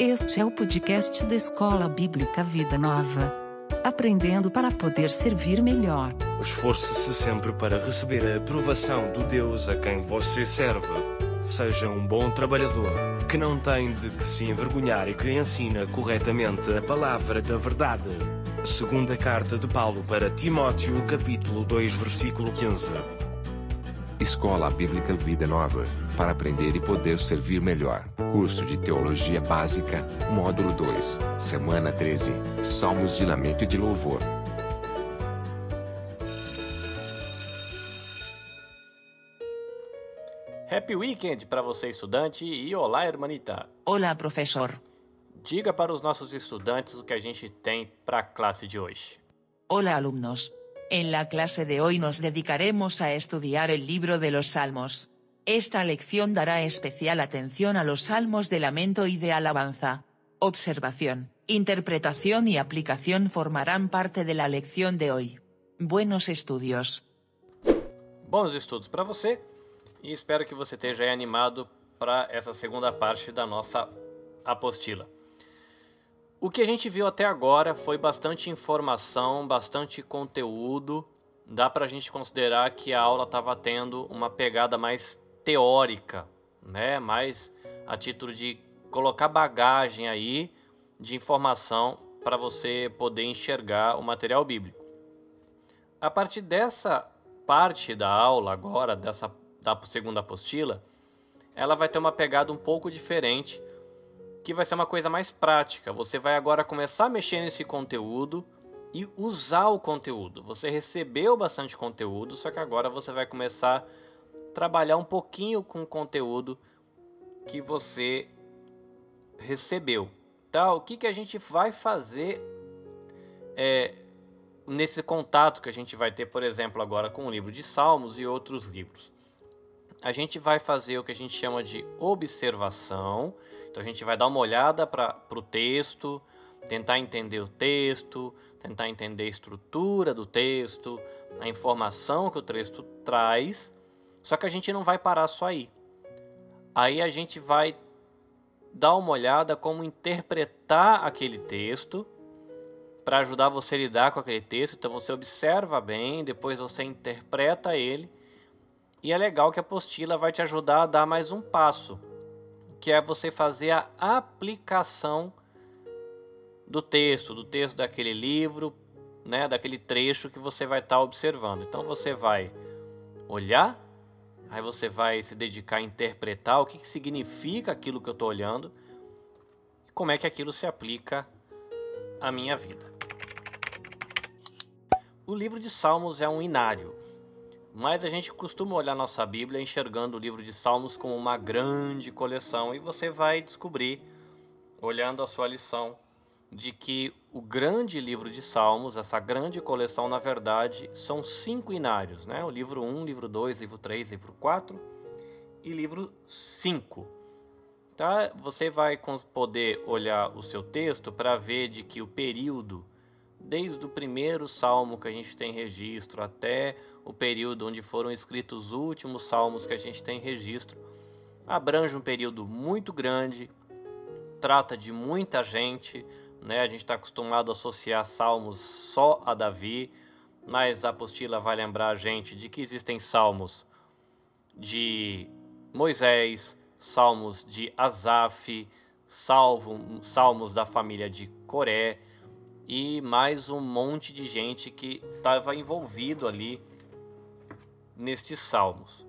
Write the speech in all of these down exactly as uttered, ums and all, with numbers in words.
Este é o podcast da Escola Bíblica Vida Nova. Aprendendo para poder servir melhor. Esforce-se sempre para receber a aprovação do Deus a quem você serve. Seja um bom trabalhador, que não tem de que se envergonhar e que ensina corretamente a palavra da verdade. Segunda carta de Paulo para Timóteo, capítulo dois, versículo quinze. Escola Bíblica Vida Nova, para aprender e poder servir melhor. Curso de Teologia Básica, módulo dois, semana treze, Salmos de Lamento e de Louvor. Happy Weekend para você, estudante, e olá, hermanita. Olá, professor. Diga para os nossos estudantes o que a gente tem para a classe de hoje. Olá, alunos. En la clase de hoy nos dedicaremos a estudiar el libro de los Salmos. Esta lección dará especial atención a los salmos de lamento y de alabanza. Observación, interpretación y aplicación formarán parte de la lección de hoy. Buenos estudios. Bons estudos para você, e espero que você esteja aí animado para essa segunda parte da nossa apostila. O que a gente viu até agora foi bastante informação, bastante conteúdo. Dá para a gente considerar que a aula estava tendo uma pegada mais teórica, né? Mais a título de colocar bagagem aí de informação para você poder enxergar o material bíblico. A partir dessa parte da aula agora, dessa, da segunda apostila, ela vai ter uma pegada um pouco diferente, que vai ser uma coisa mais prática. Você vai agora começar a mexer nesse conteúdo e usar o conteúdo. Você recebeu bastante conteúdo, só que agora você vai começar a trabalhar um pouquinho com o conteúdo que você recebeu. Tá? O que, que a gente vai fazer é, nesse contato que a gente vai ter, por exemplo, agora com o livro de Salmos e outros livros? A gente vai fazer o que a gente chama de observação. Então a gente vai dar uma olhada para o texto, tentar entender o texto, tentar entender a estrutura do texto, a informação que o texto traz. Só que a gente não vai parar só aí. Aí a gente vai dar uma olhada como interpretar aquele texto para ajudar você a lidar com aquele texto. Então você observa bem, depois você interpreta ele. E é legal que a apostila vai te ajudar a dar mais um passo, que é você fazer a aplicação do texto, do texto daquele livro, né, daquele trecho que você vai estar observando. Então você vai olhar, aí você vai se dedicar a interpretar o que, que significa aquilo que eu estou olhando, como é que aquilo se aplica à minha vida. O livro de Salmos é um inário. Mas a gente costuma olhar nossa Bíblia enxergando o livro de Salmos como uma grande coleção. E você vai descobrir, olhando a sua lição, de que o grande livro de Salmos, essa grande coleção, na verdade, são cinco inários, né? O livro um, livro dois, livro três, livro quatro e livro cinco. Tá? Você vai poder olhar o seu texto para ver de que o período, desde o primeiro salmo que a gente tem registro até o período onde foram escritos os últimos salmos que a gente tem registro, abrange um período muito grande, trata de muita gente, né? A gente está acostumado a associar salmos só a Davi, mas a apostila vai lembrar a gente de que existem salmos de Moisés, salmos de Asaf, salvo, salmos da família de Coré, e mais um monte de gente que estava envolvido ali nestes salmos.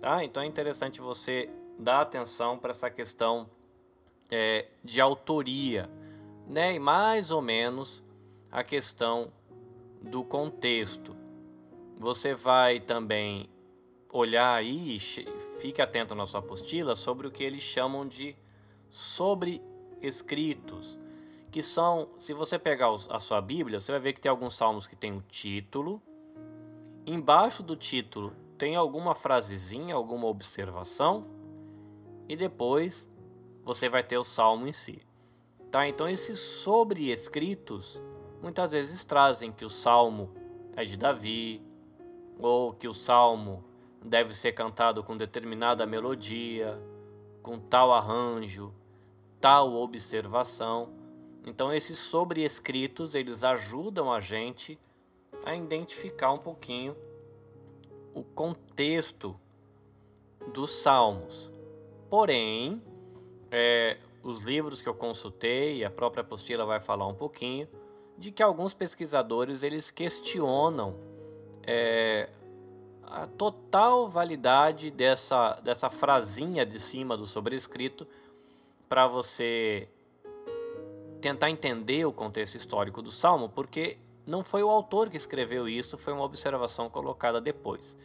Tá? Então é interessante você dar atenção para essa questão é, de autoria, né? E mais ou menos a questão do contexto. Você vai também olhar aí, fique atento na sua apostila, sobre o que eles chamam de sobrescritos. Que são, se você pegar a sua Bíblia, você vai ver que tem alguns salmos que tem um título. Embaixo do título tem alguma frasezinha, alguma observação. E depois você vai ter o salmo em si. Tá? Então esses sobrescritos muitas vezes trazem que o salmo é de Davi. Ou que o salmo deve ser cantado com determinada melodia, com tal arranjo. tal observação. Então esses sobrescritos, eles ajudam a gente a identificar um pouquinho o contexto dos salmos. Porém, é, os livros que eu consultei, e a própria apostila vai falar um pouquinho, de que alguns pesquisadores eles questionam é, a total validade dessa, dessa frasinha de cima do sobrescrito para você tentar entender o contexto histórico do Salmo, porque não foi o autor que escreveu isso, foi uma observação colocada depois.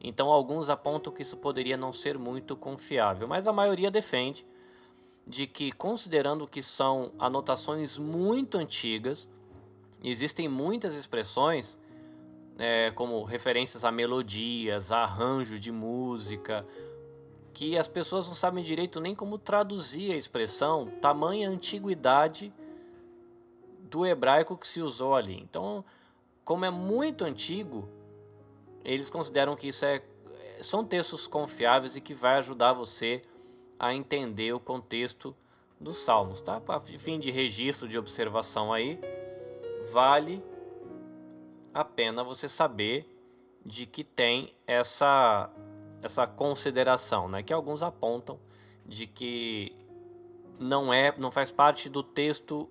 Então alguns apontam que isso poderia não ser muito confiável, mas a maioria defende de que, considerando que são anotações muito antigas, existem muitas expressões, é, como referências a melodias, a arranjo de música, que as pessoas não sabem direito nem como traduzir a expressão, tamanha antiguidade do hebraico que se usou ali. Então, como é muito antigo, eles consideram que isso é, são textos confiáveis e que vai ajudar você a entender o contexto dos salmos, tá? Para fim de registro, de observação aí, vale a pena você saber de que tem essa essa consideração, né? Que alguns apontam de que não é, não faz parte do texto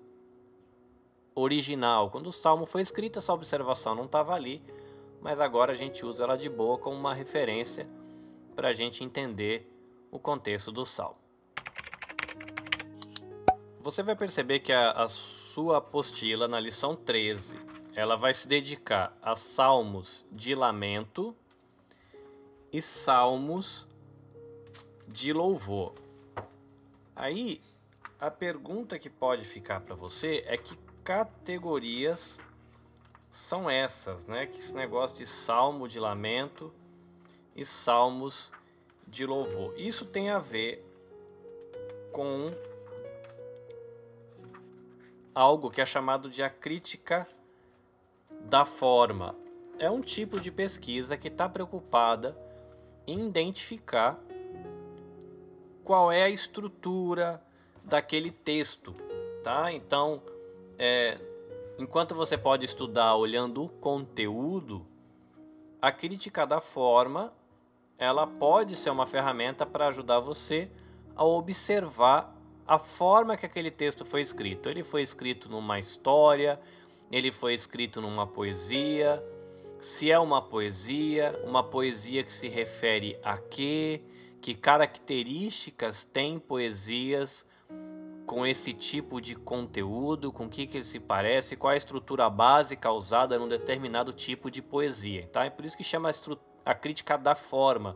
original. Quando o Salmo foi escrito, essa observação não estava ali, mas agora a gente usa ela de boa como uma referência para a gente entender o contexto do Salmo. Você vai perceber que a, a sua apostila, na lição treze, ela vai se dedicar a salmos de lamento e salmos de louvor. Aí, a pergunta que pode ficar para você é que categorias são essas, né? Que esse negócio de salmo de lamento e salmos de louvor. Isso tem a ver com algo que é chamado de a crítica da forma. É um tipo de pesquisa que está preocupada identificar qual é a estrutura daquele texto, tá? Então, é, enquanto você pode estudar olhando o conteúdo, a crítica da forma, ela pode ser uma ferramenta para ajudar você a observar a forma que aquele texto foi escrito. Ele foi escrito numa história, ele foi escrito numa poesia. Se é uma poesia, uma poesia que se refere a quê? Que características tem poesias com esse tipo de conteúdo? Com o que, que ele se parece? Qual é a estrutura básica usada num determinado tipo de poesia? Tá? É por isso que chama a, a crítica da forma.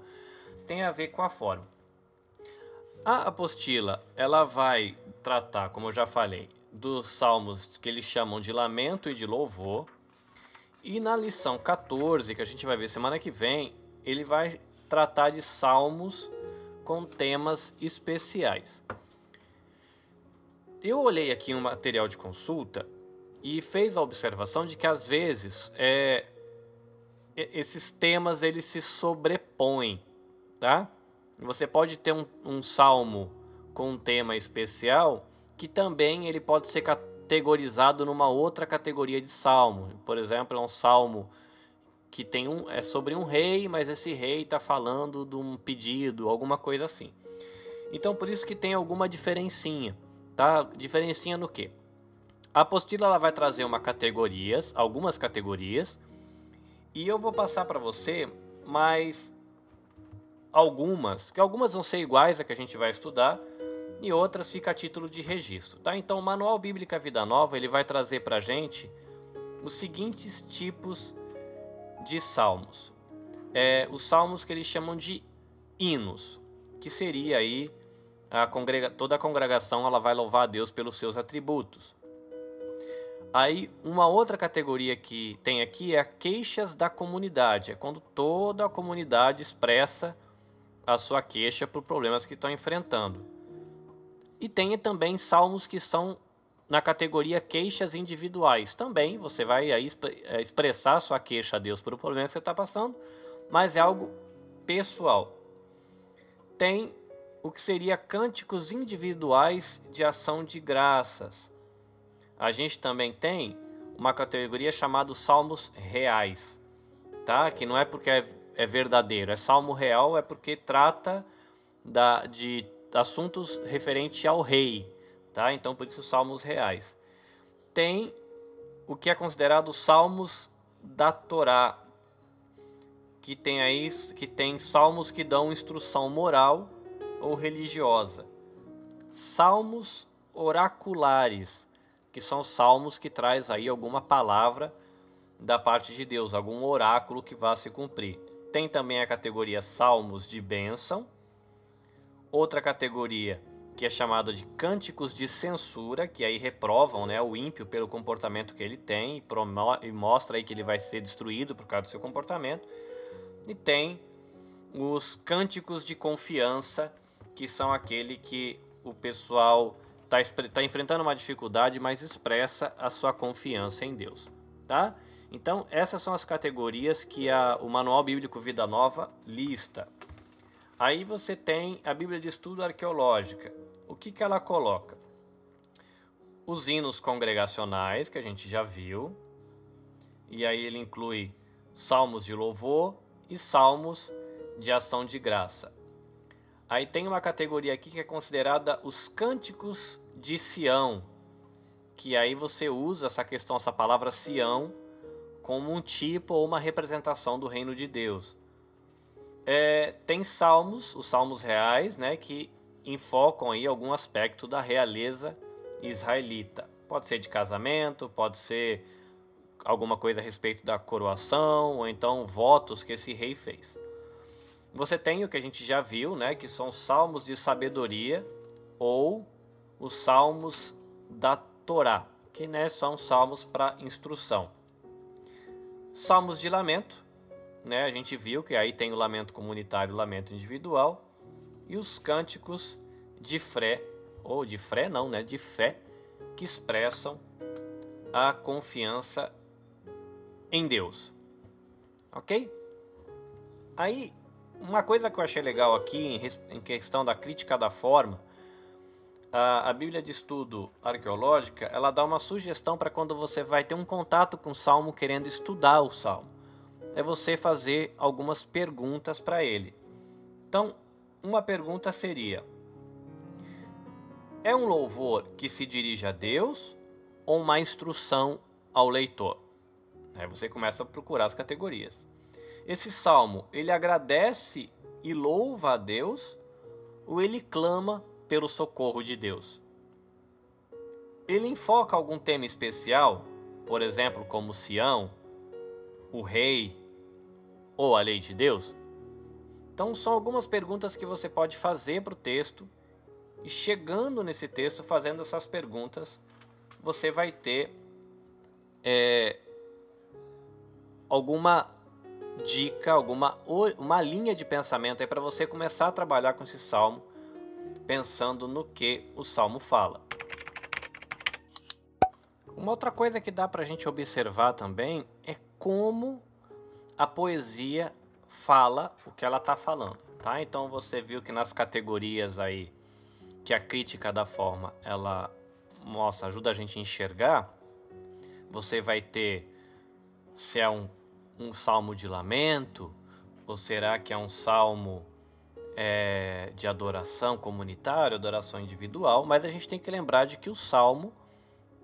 Tem a ver com a forma. A apostila, ela vai tratar, como eu já falei, dos salmos que eles chamam de lamento e de louvor. E na lição catorze, que a gente vai ver semana que vem, ele vai tratar de salmos com temas especiais. Eu olhei aqui um material de consulta e fez a observação de que às vezes é, esses temas eles se sobrepõem, tá? Você pode ter um, um salmo com um tema especial que também ele pode ser católico, categorizado numa outra categoria de salmo. Por exemplo, é um salmo que tem um, é sobre um rei, mas esse rei está falando de um pedido, alguma coisa assim. Então, por isso que tem alguma diferencinha, tá? Diferencinha no quê? A apostila ela vai trazer uma categorias, algumas categorias, e eu vou passar para você mais algumas, que algumas vão ser iguais a que a gente vai estudar, e outras fica a título de registro, tá? Então, o Manual Bíblica Vida Nova, ele vai trazer pra gente os seguintes tipos de salmos. É, os salmos que eles chamam de hinos, que seria aí, a congrega- toda a congregação ela vai louvar a Deus pelos seus atributos. Aí, uma outra categoria que tem aqui é a queixas da comunidade, é quando toda a comunidade expressa a sua queixa por problemas que estão enfrentando. E tem também salmos que são na categoria queixas individuais. Também você vai aí expressar sua queixa a Deus por um problema que você está passando, mas é algo pessoal. Tem o que seria cânticos individuais de ação de graças. A gente também tem uma categoria chamada salmos reais, tá? Que não é porque é, é verdadeiro, é salmo real, é porque trata da, de assuntos referentes ao rei, tá? Então, por isso, salmos reais. Tem o que é considerado salmos da Torá, que tem, aí, que tem salmos que dão instrução moral ou religiosa. Salmos oraculares, que são salmos que traz aí alguma palavra da parte de Deus, algum oráculo que vá se cumprir. Tem também a categoria salmos de bênção, outra categoria que é chamada de cânticos de censura, que aí reprovam, né, o ímpio pelo comportamento que ele tem e, promove, e mostra aí que ele vai ser destruído por causa do seu comportamento. E tem os cânticos de confiança, que são aquele que o pessoal está tá enfrentando uma dificuldade, mas expressa a sua confiança em Deus, tá? Então, essas são as categorias que a, o Manual Bíblico Vida Nova lista. Aí você tem a Bíblia de Estudo Arqueológica. O que, que ela coloca? Os hinos congregacionais, que a gente já viu. E aí ele inclui salmos de louvor e salmos de ação de graça. Aí tem uma categoria aqui que é considerada os cânticos de Sião. Que aí você usa essa questão, essa palavra Sião, como um tipo ou uma representação do reino de Deus. É, tem salmos, os salmos reais, né, que enfocam aí algum aspecto da realeza israelita. Pode ser de casamento, pode ser alguma coisa a respeito da coroação, ou então votos que esse rei fez. Você tem o que a gente já viu, né, que são salmos de sabedoria ou os salmos da Torá, que, né, são salmos para instrução. Salmos de lamento, né, a gente viu que aí tem o lamento comunitário, o lamento individual, e os cânticos de fé, ou de fé não, né, de fé, que expressam a confiança em Deus. Ok? Aí, uma coisa que eu achei legal aqui, em questão da crítica da forma, a, a Bíblia de Estudo Arqueológica, ela dá uma sugestão para quando você vai ter um contato com o salmo, querendo estudar o salmo. É você fazer algumas perguntas para ele. Então, uma pergunta seria: é um louvor que se dirige a Deus ou uma instrução ao leitor? Aí você começa a procurar as categorias. Esse salmo, ele agradece e louva a Deus ou ele clama pelo socorro de Deus? Ele enfoca algum tema especial, por exemplo, como Sião, o rei ou a lei de Deus? Então são algumas perguntas que você pode fazer para o texto, e chegando nesse texto, fazendo essas perguntas, você vai ter é, alguma dica, alguma uma linha de pensamento para você começar a trabalhar com esse salmo, pensando no que o salmo fala. Uma outra coisa que dá para a gente observar também é como a poesia fala o que ela está falando, tá? Então você viu que nas categorias aí que a crítica da forma ela mostra, ajuda a gente a enxergar, você vai ter se é um, um salmo de lamento ou será que é um salmo é, de adoração comunitária, adoração individual, mas a gente tem que lembrar de que o salmo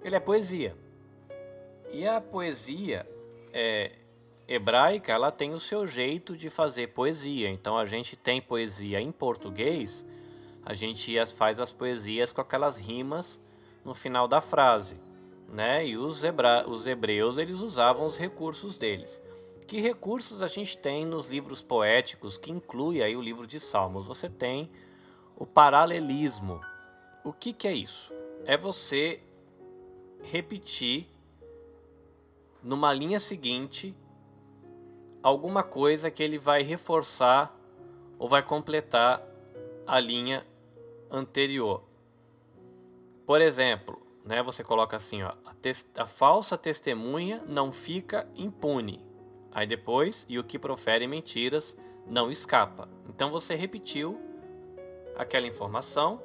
ele é poesia e a poesia É, hebraica, ela tem o seu jeito de fazer poesia. Então a gente tem poesia em português, a gente faz as poesias com aquelas rimas no final da frase, né? E os, hebra... os hebreus, eles usavam os recursos deles. Que recursos a gente tem nos livros poéticos, que inclui aí o livro de Salmos? Você tem o paralelismo. O que que é isso? É você repetir numa linha seguinte, alguma coisa que ele vai reforçar ou vai completar a linha anterior. Por exemplo, né, você coloca assim, ó, a, tes- a falsa testemunha não fica impune. Aí depois, e o que profere mentiras não escapa. Então você repetiu aquela informação,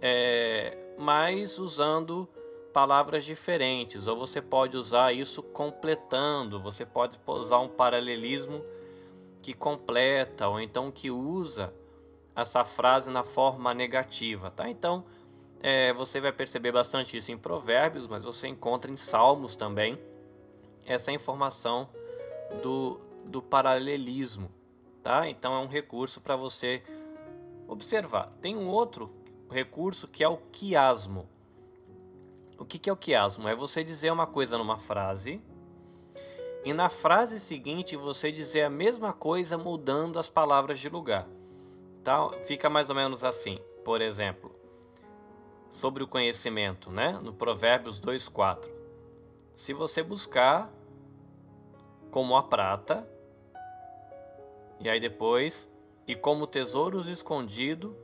é, mas usando palavras diferentes, ou você pode usar isso completando, você pode usar um paralelismo que completa, ou então que usa essa frase na forma negativa, tá? Então, é, você vai perceber bastante isso em Provérbios, mas você encontra em Salmos também essa informação do, do paralelismo, tá? Então, é um recurso para você observar. Tem um outro recurso que é o quiasmo. O que é o quiasmo? É você dizer uma coisa numa frase e na frase seguinte você dizer a mesma coisa mudando as palavras de lugar. Tá? Fica mais ou menos assim, por exemplo, sobre o conhecimento, né? No Provérbios dois, quatro. Se você buscar como a prata, e aí depois, e como tesouros escondido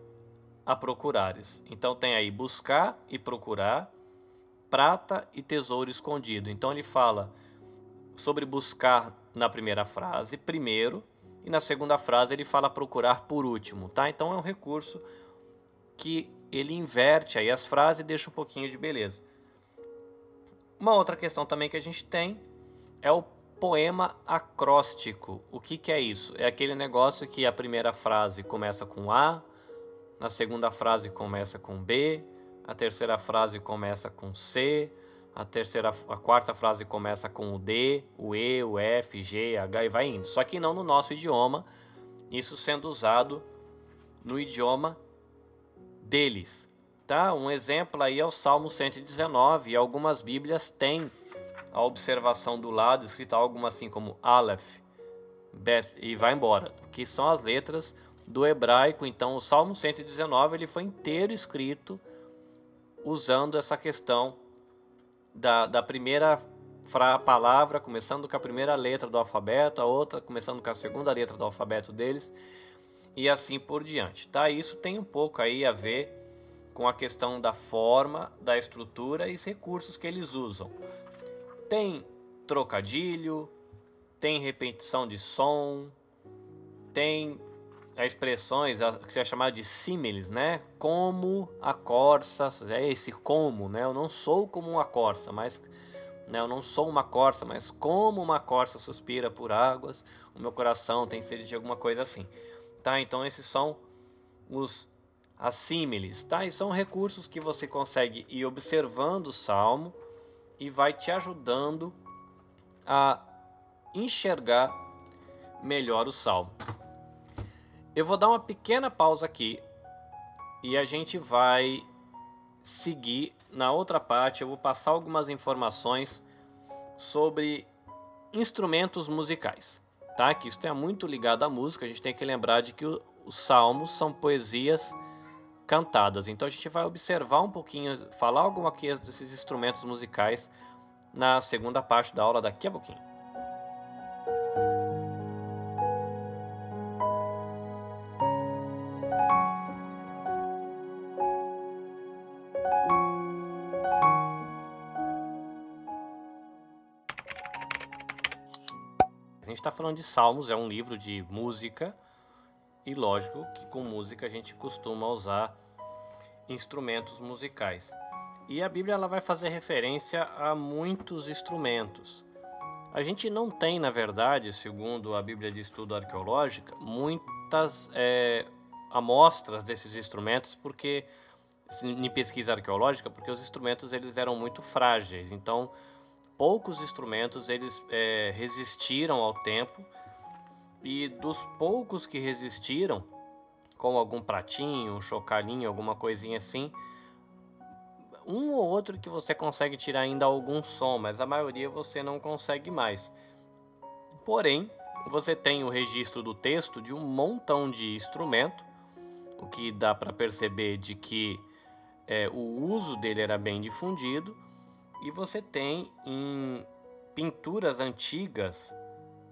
a procurares. Então tem aí buscar e procurar, prata e tesouro escondido. Então ele fala sobre buscar na primeira frase, primeiro, e na segunda frase ele fala procurar por último, tá? Então é um recurso que ele inverte aí as frases e deixa um pouquinho de beleza. Uma outra questão também que a gente tem é o poema acróstico. O que que é isso? É aquele negócio que a primeira frase começa com A, na segunda frase começa com B, a terceira frase começa com C, a, terceira, a quarta frase começa com o D, o E, o F, G, H e vai indo. Só que não no nosso idioma, isso sendo usado no idioma deles. Tá? Um exemplo aí é o Salmo cento e dezenove, e algumas bíblias têm a observação do lado, escrita alguma assim como Aleph, Beth e vai embora, que são as letras do hebraico. Então o Salmo cento e dezenove ele foi inteiro escrito usando essa questão da, da primeira fra- palavra, começando com a primeira letra do alfabeto, a outra começando com a segunda letra do alfabeto deles, e assim por diante. Tá? Isso tem um pouco aí a ver com a questão da forma, da estrutura e os recursos que eles usam. Tem trocadilho, tem repetição de som, tem as expressões que se é chamada de símiles, né? Como a corça, é esse como, né? Eu não sou como uma corça, mas né? Eu não sou uma corça, mas como uma corça suspira por águas, o meu coração tem sede de alguma coisa assim, tá? Então esses são os as símiles, tá? E são recursos que você consegue ir observando o salmo e vai te ajudando a enxergar melhor o salmo. Eu vou dar uma pequena pausa aqui e a gente vai seguir na outra parte. Eu vou passar algumas informações sobre instrumentos musicais, tá? Que isso é muito ligado à música. A gente tem que lembrar de que os salmos são poesias cantadas. Então a gente vai observar um pouquinho, falar alguma coisa desses instrumentos musicais na segunda parte da aula daqui a pouquinho. Está falando de Salmos, é um livro de música e lógico que com música a gente costuma usar instrumentos musicais. E a Bíblia ela vai fazer referência a muitos instrumentos. A gente não tem, na verdade, segundo a Bíblia de Estudo Arqueológica, muitas é, amostras desses instrumentos porque em pesquisa arqueológica, porque os instrumentos eles eram muito frágeis. Então poucos instrumentos eles é, resistiram ao tempo, e dos poucos que resistiram, como algum pratinho, um chocalhinho, alguma coisinha assim, um ou outro que você consegue tirar ainda algum som, mas a maioria você não consegue mais. Porém, você tem o registro do texto de um montão de instrumento, o que dá para perceber de que é, o uso dele era bem difundido. E você tem em pinturas antigas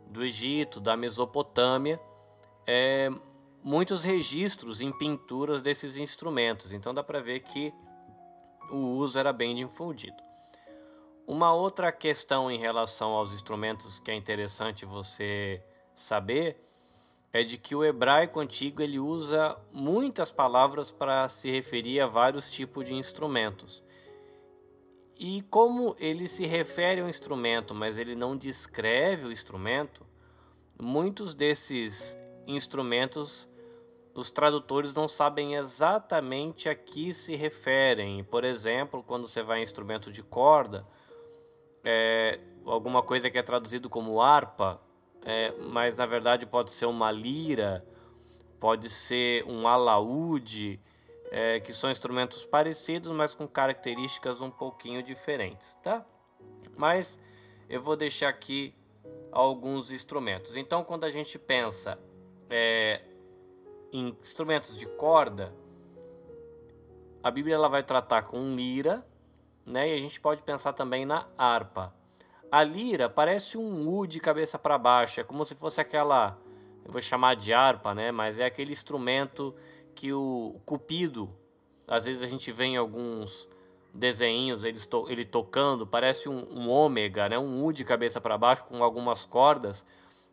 do Egito, da Mesopotâmia, é, muitos registros em pinturas desses instrumentos. Então dá para ver que o uso era bem difundido. Uma outra questão em relação aos instrumentos que é interessante você saber é de que o hebraico antigo ele usa muitas palavras para se referir a vários tipos de instrumentos. E como ele se refere ao instrumento, mas ele não descreve o instrumento, muitos desses instrumentos os tradutores não sabem exatamente a que se referem. Por exemplo, quando você vai em instrumento de corda, é, alguma coisa que é traduzido como harpa, é, mas na verdade pode ser uma lira, pode ser um alaúde, é, que são instrumentos parecidos, mas com características um pouquinho diferentes, tá? Mas eu vou deixar aqui alguns instrumentos. Então, quando a gente pensa é, em instrumentos de corda, a Bíblia ela vai tratar com lira, né? E a gente pode pensar também na harpa. A lira parece um U de cabeça para baixo, é como se fosse aquela, eu vou chamar de harpa, né? Mas é aquele instrumento que o cupido, às vezes a gente vê em alguns desenhos ele, to- ele tocando, parece um, um ômega, né? Um U de cabeça para baixo com algumas cordas.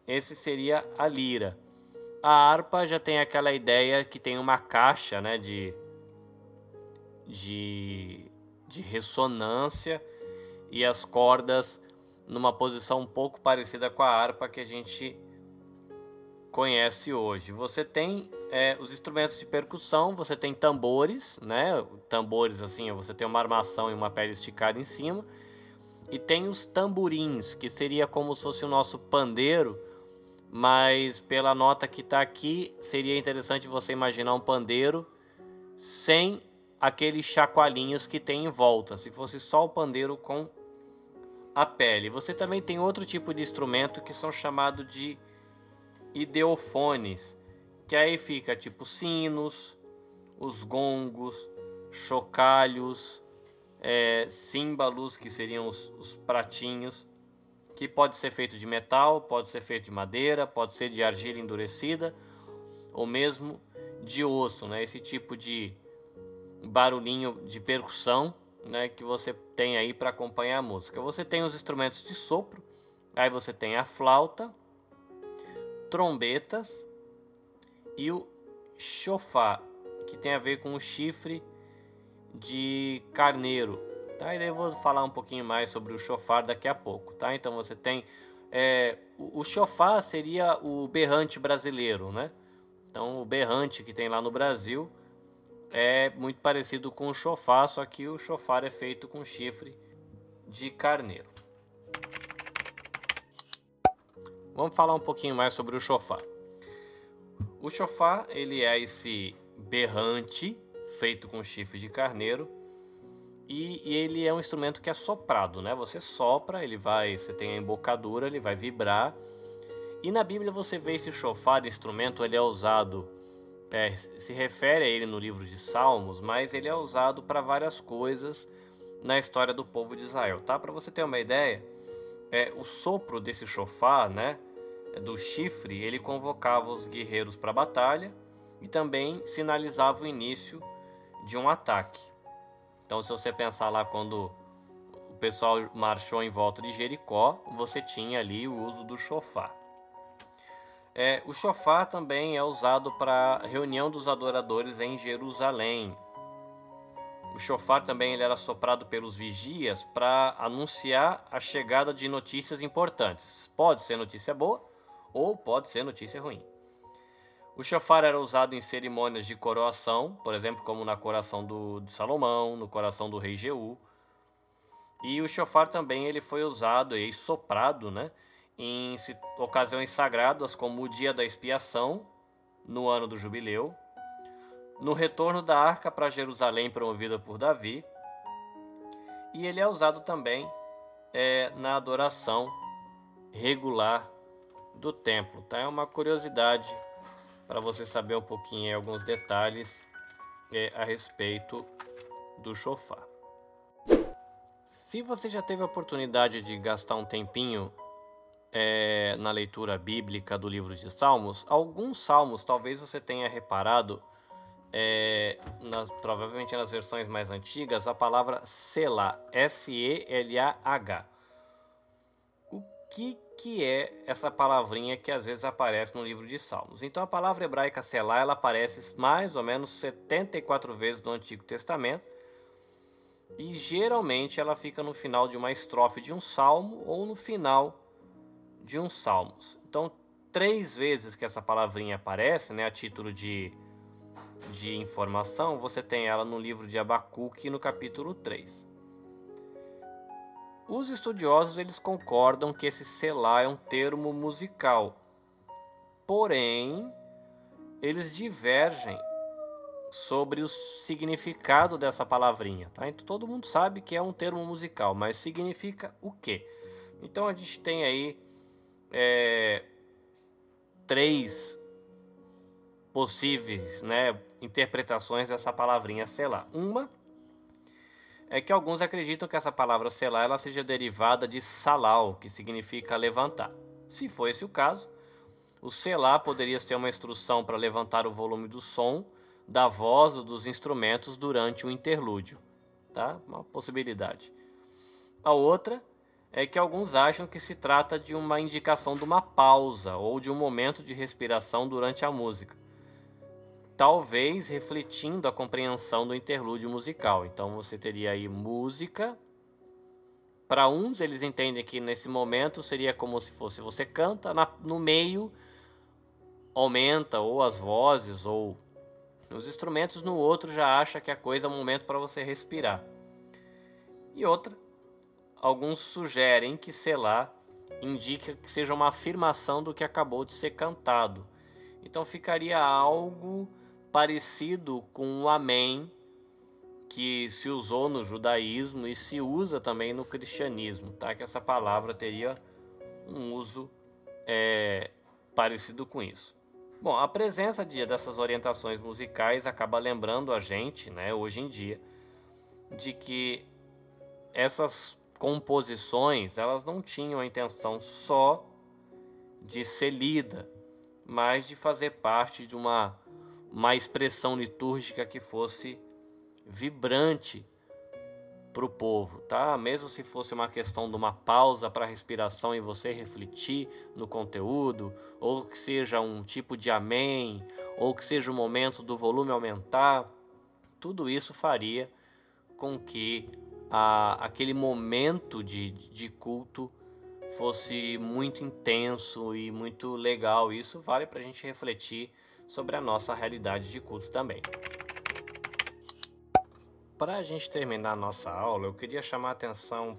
Esse seria a lira. A harpa já tem aquela ideia que tem uma caixa, né? de, de, de ressonância e as cordas numa posição um pouco parecida com a harpa que a gente conhece hoje. Você tem é, os instrumentos de percussão, você tem tambores, né? Tambores assim, você tem uma armação e uma pele esticada em cima, e tem os tamborins, que seria como se fosse o nosso pandeiro, mas pela nota que está aqui, seria interessante você imaginar um pandeiro sem aqueles chacoalhinhos que tem em volta, se fosse só o pandeiro com a pele. Você também tem outro tipo de instrumento que são chamados de ideofones, que aí fica tipo sinos, os gongos, chocalhos, é, címbalos, que seriam os, os pratinhos, que pode ser feito de metal, pode ser feito de madeira, pode ser de argila endurecida ou mesmo de osso, né? Esse tipo de barulhinho de percussão, né, que você tem aí para acompanhar a música. Você tem os instrumentos de sopro, aí você tem a flauta, trombetas e o chofar, que tem a ver com o chifre de carneiro, tá? E daí eu vou falar um pouquinho mais sobre o chofar daqui a pouco, tá? Então você tem é, o, o chofar seria o berrante brasileiro, né? Então o berrante que tem lá no Brasil é muito parecido com o chofar, só que o chofar é feito com chifre de carneiro. Vamos falar um pouquinho mais sobre o chofar. O chofar, ele é esse berrante feito com chifre de carneiro e, e ele é um instrumento que é soprado, né? Você sopra, ele vai, você tem a embocadura, ele vai vibrar. E na Bíblia você vê esse chofar, instrumento, ele é usado, é, se refere a ele no livro de Salmos, mas ele é usado para várias coisas na história do povo de Israel, tá? Para você ter uma ideia, É, o sopro desse chofar, né, do chifre, ele convocava os guerreiros para a batalha e também sinalizava o início de um ataque. Então, se você pensar lá quando o pessoal marchou em volta de Jericó, você tinha ali o uso do chofar. É, o chofar também é usado para a reunião dos adoradores em Jerusalém. O chofar também ele era soprado pelos vigias para anunciar a chegada de notícias importantes. Pode ser notícia boa ou pode ser notícia ruim. O chofar era usado em cerimônias de coroação, por exemplo, como na coroação do, do Salomão, no coração do rei Jeú. E o chofar também ele foi usado e soprado, né, em ocasiões sagradas como o dia da expiação, no ano do jubileu, no retorno da arca para Jerusalém promovida por Davi, e ele é usado também é, na adoração regular do templo, tá? É uma curiosidade para você saber um pouquinho, alguns detalhes é, a respeito do chofar. Se você já teve a oportunidade de gastar um tempinho é, na leitura bíblica do livro de Salmos, alguns salmos talvez você tenha reparado, É, nas, provavelmente nas versões mais antigas, a palavra selah, S E L A H. O que que é essa palavrinha que às vezes aparece no livro de Salmos. Então a palavra hebraica selá, ela aparece mais ou menos setenta e quatro vezes no Antigo Testamento, e geralmente ela fica no final de uma estrofe de um salmo ou no final de um salmos. Então, três vezes que essa palavrinha aparece, né, a título de, de informação, você tem ela no livro de Abacuque, no capítulo três. Os estudiosos eles concordam que esse selá é um termo musical, porém, eles divergem sobre o significado dessa palavrinha, tá? Então, todo mundo sabe que é um termo musical, mas significa o quê? Então, a gente tem aí é, três possíveis, né, interpretações dessa palavrinha selá. Uma é que alguns acreditam que essa palavra selá ela seja derivada de salau, que significa levantar. Se for esse o caso, o selá poderia ser uma instrução para levantar o volume do som da voz ou dos instrumentos durante um interlúdio, tá? Uma possibilidade. A outra é que alguns acham que se trata de uma indicação de uma pausa ou de um momento de respiração durante a música, talvez refletindo a compreensão do interlúdio musical. Então você teria aí música. Para uns, eles entendem que nesse momento seria como se fosse você canta, na, no meio aumenta ou as vozes ou os instrumentos, no outro já acha que a coisa é um momento para você respirar. E outra, alguns sugerem que selá indica que seja uma afirmação do que acabou de ser cantado. Então ficaria algo parecido com o amém que se usou no judaísmo e se usa também no cristianismo, tá? Que essa palavra teria um uso é, parecido com isso. Bom, a presença dessas orientações musicais acaba lembrando a gente, né, hoje em dia, de que essas composições, elas não tinham a intenção só de ser lida, mas de fazer parte de uma, uma expressão litúrgica que fosse vibrante para o povo, tá? Mesmo se fosse uma questão de uma pausa para a respiração e você refletir no conteúdo, ou que seja um tipo de amém, ou que seja o momento do volume aumentar, tudo isso faria com que a, aquele momento de, de culto fosse muito intenso e muito legal. Isso vale para a gente refletir sobre a nossa realidade de culto também. Para a gente terminar a nossa aula, eu queria chamar a atenção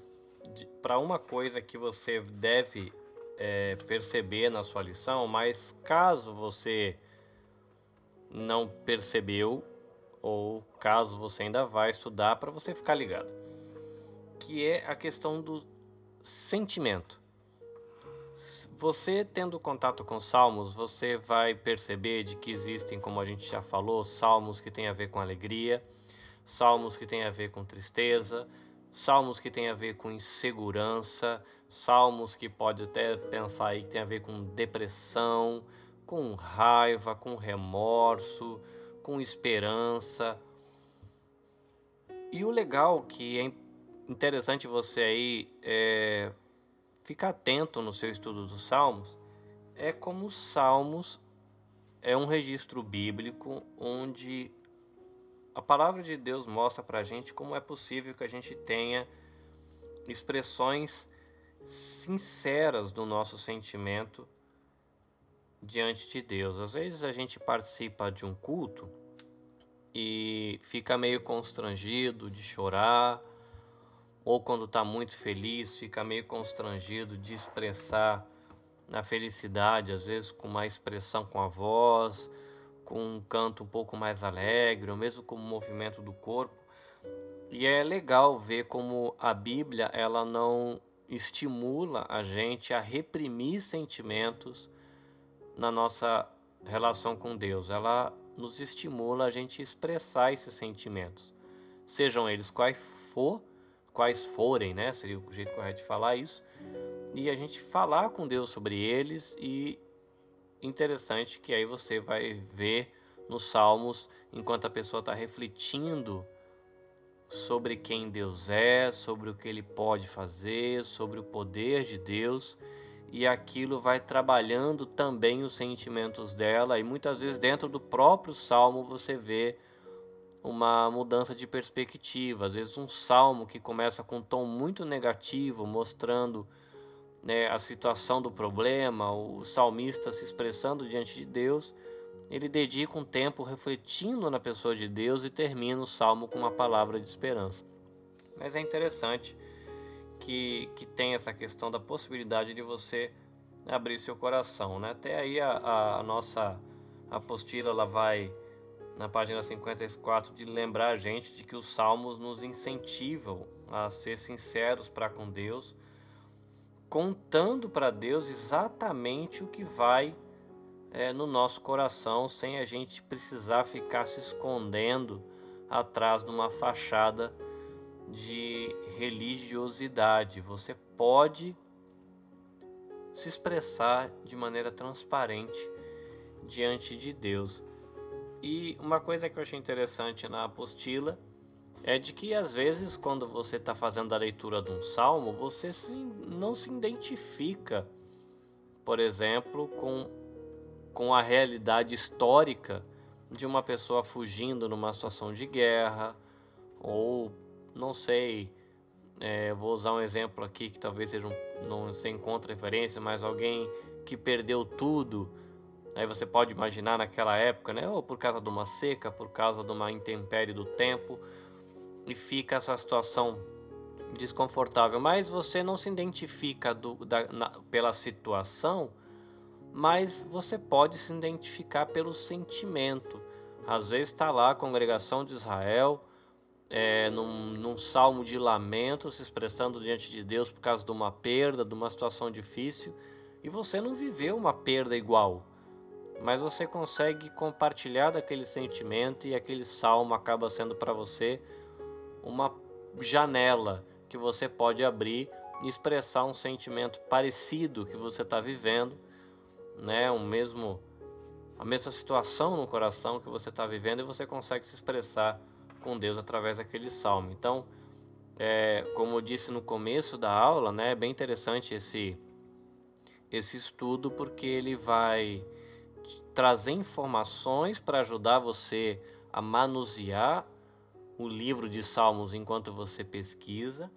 para uma coisa que você deve é, perceber na sua lição, mas caso você não percebeu, ou caso você ainda vai estudar, para você ficar ligado, que é a questão do sentimento. Você tendo contato com salmos, você vai perceber de que existem, como a gente já falou, salmos que têm a ver com alegria, salmos que tem a ver com tristeza, salmos que tem a ver com insegurança, salmos que pode até pensar aí que tem a ver com depressão, com raiva, com remorso, com esperança. E o legal que é interessante você aí é, ficar atento no seu estudo dos salmos é como os salmos é um registro bíblico onde a palavra de Deus mostra para a gente como é possível que a gente tenha expressões sinceras do nosso sentimento diante de Deus. Às vezes a gente participa de um culto e fica meio constrangido de chorar, ou quando está muito feliz, fica meio constrangido de expressar a felicidade, às vezes com uma expressão com a voz, com um canto um pouco mais alegre, ou mesmo com o movimento do corpo. E é legal ver como a Bíblia ela não estimula a gente a reprimir sentimentos na nossa relação com Deus. Ela nos estimula a gente expressar esses sentimentos, sejam eles quais, for, quais forem, né? Seria o jeito correto de falar isso, e a gente falar com Deus sobre eles. E interessante que aí você vai ver nos Salmos, enquanto a pessoa está refletindo sobre quem Deus é, sobre o que ele pode fazer, sobre o poder de Deus, e aquilo vai trabalhando também os sentimentos dela, e muitas vezes dentro do próprio salmo você vê uma mudança de perspectiva. Às vezes um salmo que começa com um tom muito negativo, mostrando, né, a situação do problema, o salmista se expressando diante de Deus, ele dedica um tempo refletindo na pessoa de Deus e termina o salmo com uma palavra de esperança. Mas é interessante que, que tem essa questão da possibilidade de você abrir seu coração, né? Até aí a, a nossa apostila ela vai na página cinquenta e quatro de lembrar a gente de que os salmos nos incentivam a ser sinceros para com Deus, contando para Deus exatamente o que vai é, no nosso coração, sem a gente precisar ficar se escondendo atrás de uma fachada de religiosidade. Você pode se expressar de maneira transparente diante de Deus. E uma coisa que eu achei interessante na apostila é de que às vezes quando você está fazendo a leitura de um salmo, você se, não se identifica, por exemplo, com, com a realidade histórica de uma pessoa fugindo numa situação de guerra, ou não sei, é, vou usar um exemplo aqui que talvez seja um, não se encontre referência, mas alguém que perdeu tudo. Aí você pode imaginar naquela época, né? Ou por causa de uma seca, por causa de uma intempérie do tempo, e fica essa situação desconfortável. Mas você não se identifica do, da, na, pela situação, mas você pode se identificar pelo sentimento. Às vezes está lá a congregação de Israel, é, num, num salmo de lamento, se expressando diante de Deus por causa de uma perda, de uma situação difícil, e você não viveu uma perda igual, mas você consegue compartilhar daquele sentimento e aquele salmo acaba sendo para você uma janela que você pode abrir e expressar um sentimento parecido que você está vivendo, né? O mesmo, a mesma situação no coração que você está vivendo, e você consegue se expressar com Deus através daquele salmo. Então, é, como eu disse no começo da aula, né, é bem interessante esse, esse estudo, porque ele vai trazer informações para ajudar você a manusear o livro de Salmos enquanto você pesquisa,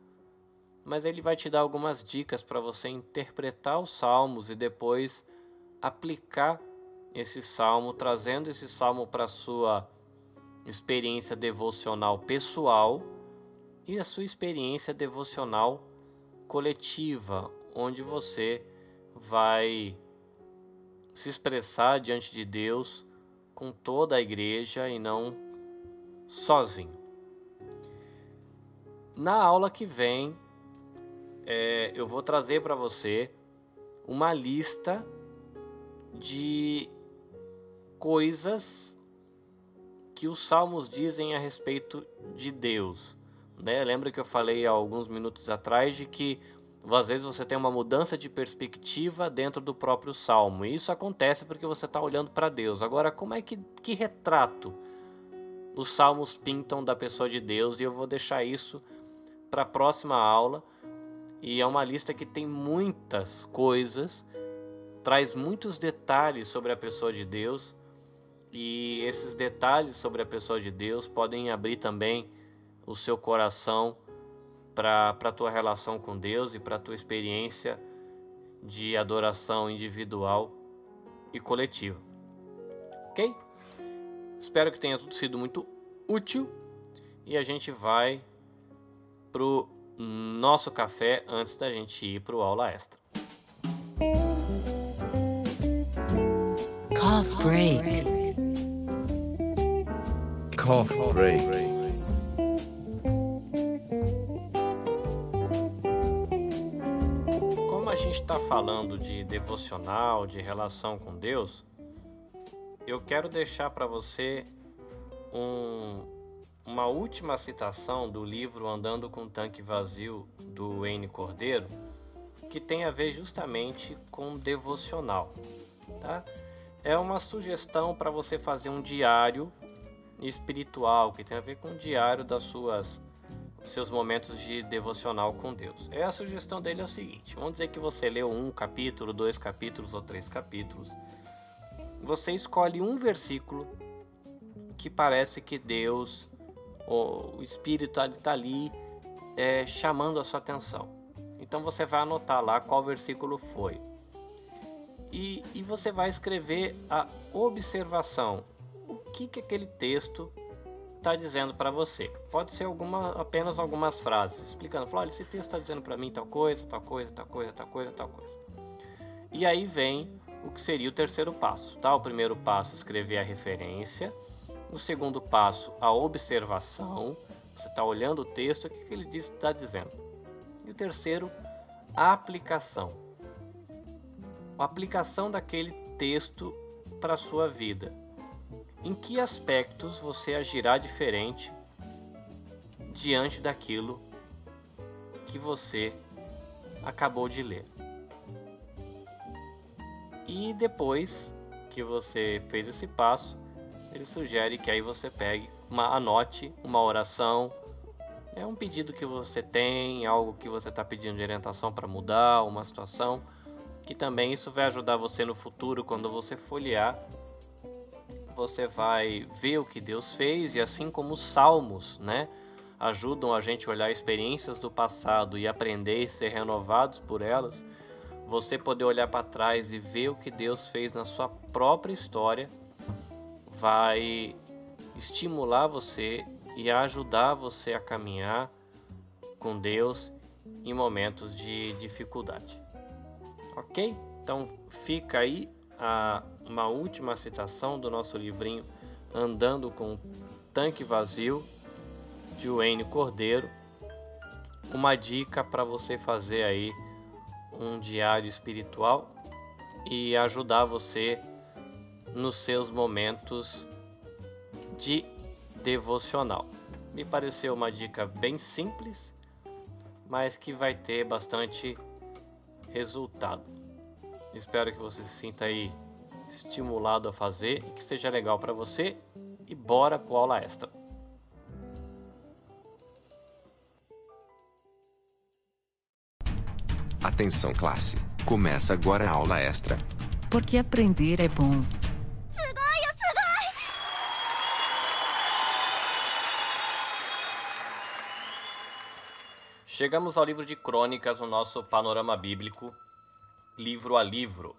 mas ele vai te dar algumas dicas para você interpretar os Salmos e depois aplicar esse Salmo, trazendo esse Salmo para a sua experiência devocional pessoal e a sua experiência devocional coletiva, onde você vai se expressar diante de Deus com toda a igreja e não sozinho. Na aula que vem, é, eu vou trazer para você uma lista de coisas que os salmos dizem a respeito de Deus, né? Lembra que eu falei há alguns minutos atrás de que às vezes você tem uma mudança de perspectiva dentro do próprio salmo. E isso acontece porque você está olhando para Deus. Agora, como é que, que retrato os salmos pintam da pessoa de Deus? E eu vou deixar isso para a próxima aula. E é uma lista que tem muitas coisas, traz muitos detalhes sobre a pessoa de Deus. E esses detalhes sobre a pessoa de Deus podem abrir também o seu coração para a tua relação com Deus e para a tua experiência de adoração individual e coletiva. Ok? Espero que tenha sido muito útil, e a gente vai para o nosso café antes da gente ir para o aula extra. Coffee break. Coffee break. Está falando de devocional, de relação com Deus, eu quero deixar para você um, uma última citação do livro Andando com o Tanque Vazio, do Wayne Cordeiro, que tem a ver justamente com devocional, tá? É uma sugestão para você fazer um diário espiritual, que tem a ver com o diário das suas seus momentos de devocional com Deus. E a sugestão dele é o seguinte: vamos dizer que você leu um capítulo, dois capítulos ou três capítulos. Você escolhe um versículo que parece que Deus, o Espírito está ali é, chamando a sua atenção. Então você vai anotar lá qual versículo foi. E, e você vai escrever a observação. O que, que aquele texto está dizendo para você? Pode ser alguma, apenas algumas frases, explicando. Fala, olha, esse texto está dizendo para mim tal coisa, tal coisa, tal coisa, tal coisa, tal coisa. E aí vem o que seria o terceiro passo. Tá? O primeiro passo, escrever a referência. O segundo passo, a observação. Você está olhando o texto, o que, que ele está dizendo. E o terceiro, a aplicação. A aplicação daquele texto para a sua vida. Em que aspectos você agirá diferente diante daquilo que você acabou de ler? E depois que você fez esse passo, ele sugere que aí você pegue, uma, anote uma oração, é um pedido que você tem, algo que você está pedindo de orientação para mudar, uma situação, que também isso vai ajudar você no futuro, quando você folhear, você vai ver o que Deus fez, e assim como os salmos, né, ajudam a gente a olhar experiências do passado e aprender e ser renovados por elas, você poder olhar para trás e ver o que Deus fez na sua própria história, vai estimular você e ajudar você a caminhar com Deus em momentos de dificuldade. Ok? Então fica aí a, uma última citação do nosso livrinho Andando com o Tanque Vazio, de Wayne Cordeiro. Uma dica para você fazer aí um diário espiritual e ajudar você nos seus momentos de devocional. Me pareceu uma dica bem simples, mas que vai ter bastante resultado. Espero que você se sinta aí estimulado a fazer e que seja legal para você, e bora com a aula extra. Atenção classe, começa agora a aula extra. Porque aprender é bom. Chegamos ao livro de Crônicas, o nosso panorama bíblico, livro a livro.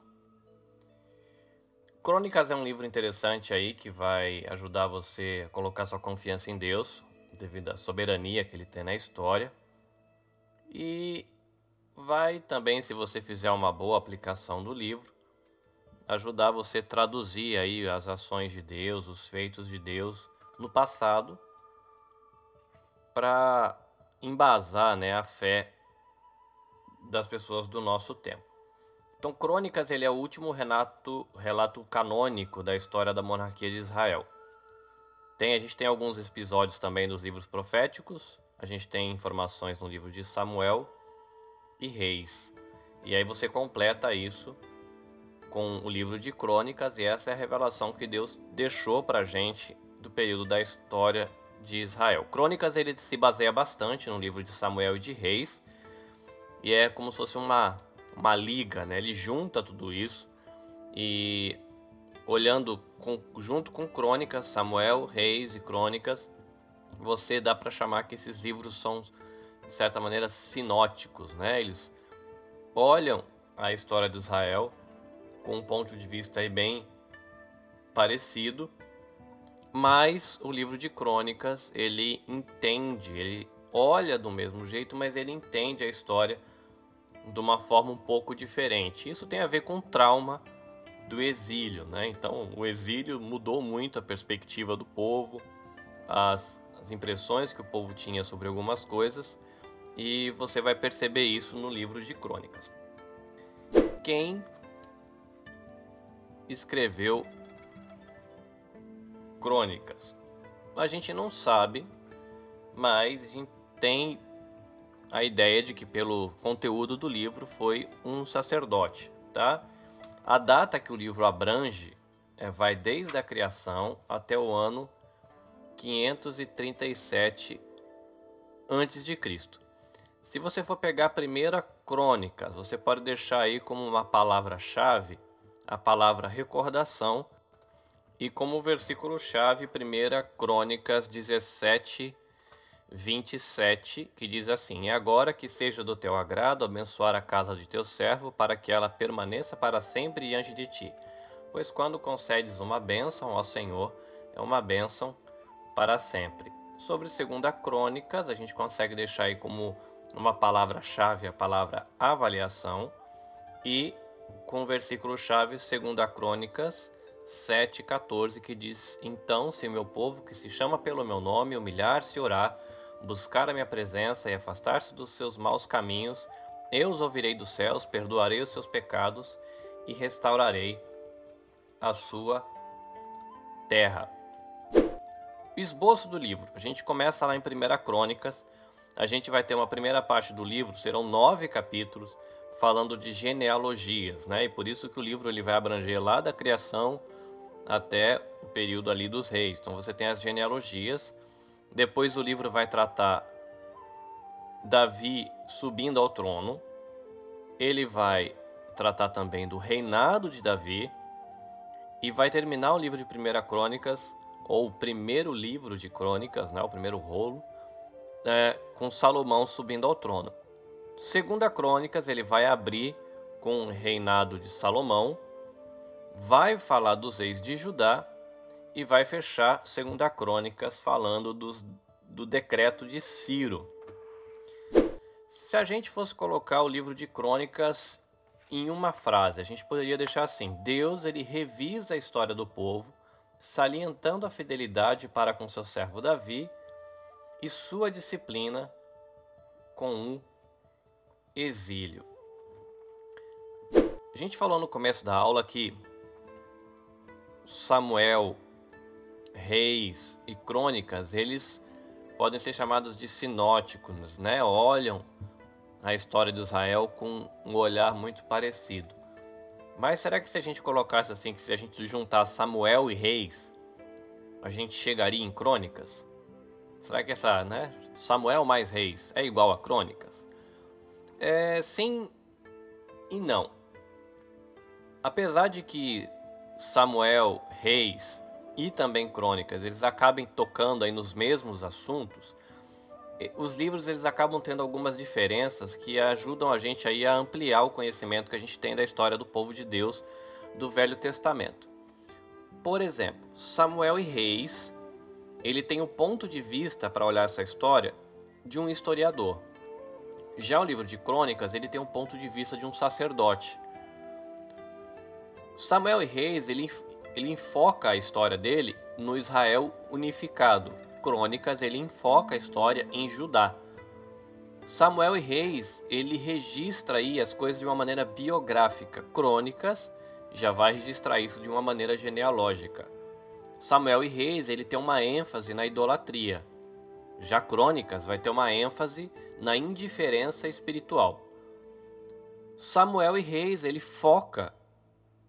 Crônicas é um livro interessante aí que vai ajudar você a colocar sua confiança em Deus, devido à soberania que ele tem na história. E vai também, se você fizer uma boa aplicação do livro, ajudar você a traduzir aí as ações de Deus, os feitos de Deus no passado, para embasar, né, a fé das pessoas do nosso tempo. Então, Crônicas ele é o último relato, relato canônico da história da monarquia de Israel. Tem, a gente tem alguns episódios também dos livros proféticos, a gente tem informações no livro de Samuel e Reis. E aí você completa isso com o livro de Crônicas, e essa é a revelação que Deus deixou para a gente do período da história de Israel. Crônicas ele se baseia bastante no livro de Samuel e de Reis, e é como se fosse uma, uma liga, né? Ele junta tudo isso e olhando com, junto com Crônicas, Samuel, Reis e Crônicas, você dá para chamar que esses livros são de certa maneira sinóticos, né? Eles olham a história de Israel com um ponto de vista aí bem parecido. Mas o livro de Crônicas, ele entende, ele olha do mesmo jeito, mas ele entende a história de uma forma um pouco diferente. Isso tem a ver com o trauma do exílio, né? Então, o exílio mudou muito a perspectiva do povo, as, as impressões que o povo tinha sobre algumas coisas, e você vai perceber isso no livro de Crônicas. Quem escreveu Crônicas? A gente não sabe, mas a gente tem a ideia de que pelo conteúdo do livro foi um sacerdote, tá? A data que o livro abrange é, vai desde a criação até o ano quinhentos e trinta e sete antes de Cristo. Se você for pegar a primeira Crônicas, você pode deixar aí como uma palavra-chave a palavra recordação e como versículo-chave primeira Crônicas dezessete, vinte e sete, que diz assim: "É agora que seja do teu agrado abençoar a casa de teu servo, para que ela permaneça para sempre diante de ti. Pois quando concedes uma bênção ao Senhor, é uma bênção para sempre." Sobre segunda Crônicas, a gente consegue deixar aí como uma palavra-chave a palavra avaliação e com o versículo-chave segunda Crônicas sete, quatorze, que diz: "Então, se meu povo que se chama pelo meu nome humilhar-se e orar, buscar a minha presença e afastar-se dos seus maus caminhos, eu os ouvirei dos céus, perdoarei os seus pecados e restaurarei a sua terra." Esboço do livro. A gente começa lá em primeira Crônicas. A gente vai ter uma primeira parte do livro, serão nove capítulos falando de genealogias, né? E por isso que o livro ele vai abranger lá da criação até o período ali dos reis. Então você tem as genealogias. Depois o livro vai tratar Davi subindo ao trono. Ele vai tratar também do reinado de Davi. E vai terminar o livro de primeira Crônicas, ou o primeiro livro de Crônicas, né, o primeiro rolo, é, com Salomão subindo ao trono. Segunda Crônicas, ele vai abrir com o reinado de Salomão, vai falar dos reis de Judá e vai fechar Segunda Crônicas falando dos, do decreto de Ciro. Se a gente fosse colocar o livro de Crônicas em uma frase, a gente poderia deixar assim: Deus ele revisa a história do povo, salientando a fidelidade para com seu servo Davi e sua disciplina com o exílio. A gente falou no começo da aula que Samuel, Reis e Crônicas, eles podem ser chamados de sinóticos, né? Olham a história de Israel com um olhar muito parecido. Mas será que se a gente colocasse assim, que se a gente juntar Samuel e Reis, a gente chegaria em Crônicas? Será que essa, né, Samuel mais Reis é igual a Crônicas? É, sim e não. Apesar de que Samuel, Reis e também Crônicas, eles acabem tocando aí nos mesmos assuntos, os livros eles acabam tendo algumas diferenças que ajudam a gente aí a ampliar o conhecimento que a gente tem da história do povo de Deus do Velho Testamento. Por exemplo, Samuel e Reis, ele tem um ponto de vista para olhar essa história de um historiador. Já o livro de Crônicas, ele tem um ponto de vista de um sacerdote. Samuel e Reis, ele, ele enfoca a história dele no Israel unificado. Crônicas, ele enfoca a história em Judá. Samuel e Reis, ele registra aí as coisas de uma maneira biográfica. Crônicas já vai registrar isso de uma maneira genealógica. Samuel e Reis, ele tem uma ênfase na idolatria. Já Crônicas vai ter uma ênfase na indiferença espiritual. Samuel e Reis, ele foca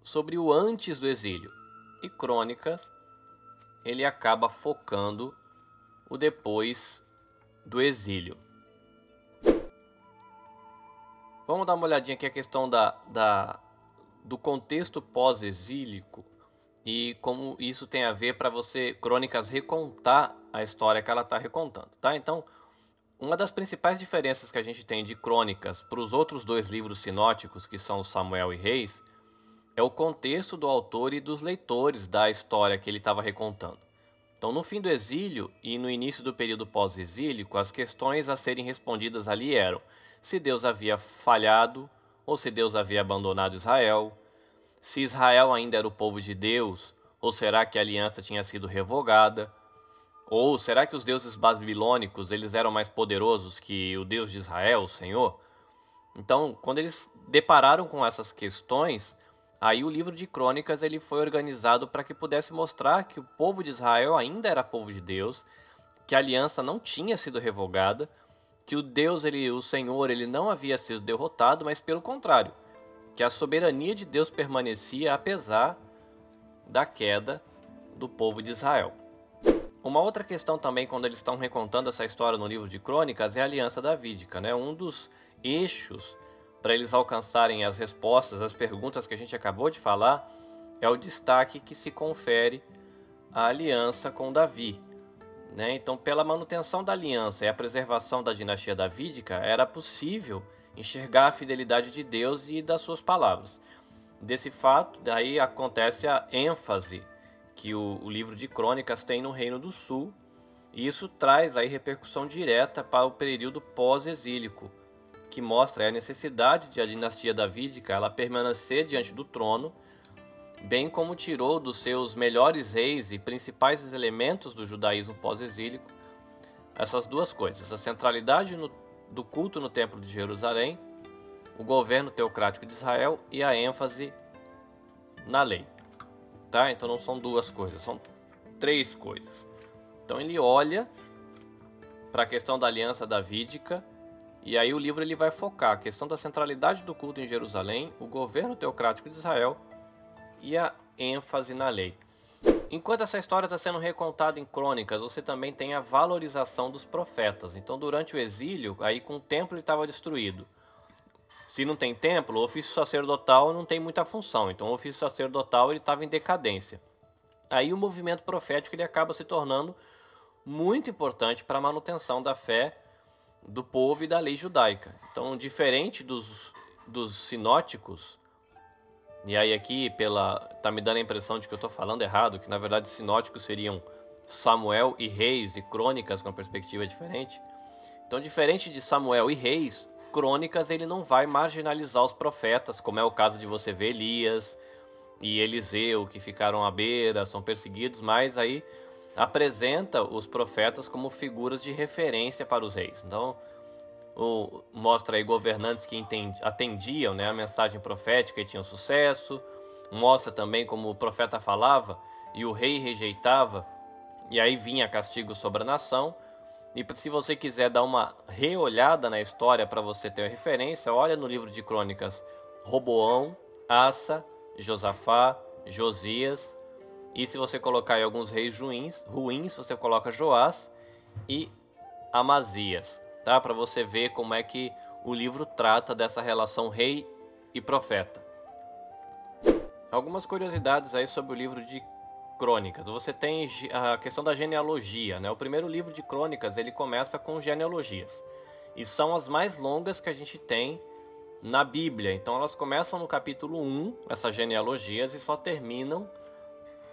sobre o antes do exílio. E Crônicas, ele acaba focando o depois do exílio. Vamos dar uma olhadinha aqui a questão da, da, do contexto pós-exílico e como isso tem a ver para você, Crônicas, recontar a história que ela está recontando, tá? Então, uma das principais diferenças que a gente tem de Crônicas para os outros dois livros sinóticos, que são Samuel e Reis, é o contexto do autor e dos leitores da história que ele estava recontando. Então, no fim do exílio e no início do período pós-exílico, as questões a serem respondidas ali eram se Deus havia falhado ou se Deus havia abandonado Israel, se Israel ainda era o povo de Deus ou será que a aliança tinha sido revogada, ou será que os deuses babilônicos eles eram mais poderosos que o Deus de Israel, o Senhor? Então, quando eles depararam com essas questões, aí o livro de Crônicas ele foi organizado para que pudesse mostrar que o povo de Israel ainda era povo de Deus, que a aliança não tinha sido revogada, que o Deus, ele, o Senhor, ele não havia sido derrotado, mas pelo contrário, que a soberania de Deus permanecia apesar da queda do povo de Israel. Uma outra questão também, quando eles estão recontando essa história no livro de Crônicas, é a aliança davídica, né? Um dos eixos para eles alcançarem as respostas às perguntas que a gente acabou de falar é o destaque que se confere à aliança com Davi, né? Então, pela manutenção da aliança e a preservação da dinastia davídica, era possível enxergar a fidelidade de Deus e das suas palavras. Desse fato, daí acontece a ênfase que o, o livro de Crônicas tem no Reino do Sul, e isso traz aí repercussão direta para o período pós-exílico, que mostra a necessidade de a dinastia davídica ela permanecer diante do trono, bem como tirou dos seus melhores reis e principais elementos do judaísmo pós-exílico essas duas coisas: a centralidade no, do culto no Templo de Jerusalém, o governo teocrático de Israel e a ênfase na lei. Tá? Então não são duas coisas, são três coisas. Então ele olha para a questão da aliança davídica, e aí o livro ele vai focar a questão da centralidade do culto em Jerusalém, o governo teocrático de Israel e a ênfase na lei. Enquanto essa história está sendo recontada em Crônicas, você também tem a valorização dos profetas. Então durante o exílio, aí com o templo ele estava destruído. Se não tem templo, o ofício sacerdotal não tem muita função. Então o ofício sacerdotal estava em decadência. Aí o movimento profético ele acaba se tornando muito importante para a manutenção da fé do povo e da lei judaica. Então, diferente dos, dos sinóticos, e aí aqui pela, tá me dando a impressão de que eu estou falando errado, que na verdade sinóticos seriam Samuel e Reis e Crônicas com uma perspectiva diferente. Então, diferente de Samuel e Reis, Crônicas ele não vai marginalizar os profetas, como é o caso de você ver Elias e Eliseu, que ficaram à beira, são perseguidos, mas aí apresenta os profetas como figuras de referência para os reis. Então o, mostra aí governantes que entendi, atendiam, né, a mensagem profética e tinham sucesso, mostra também como o profeta falava e o rei rejeitava, e aí vinha castigo sobre a nação. E se você quiser dar uma reolhada na história para você ter referência, olha no livro de Crônicas Roboão, Assa, Josafá, Josias. E se você colocar aí alguns reis ruins, ruins você coloca Joás e Amazias, tá? Para você ver como é que o livro trata dessa relação rei e profeta. Algumas curiosidades aí sobre o livro de Crônicas. Você tem a questão da genealogia, né? O primeiro livro de Crônicas ele começa com genealogias, e são as mais longas que a gente tem na Bíblia. Então elas começam no capítulo um, essas genealogias, e só terminam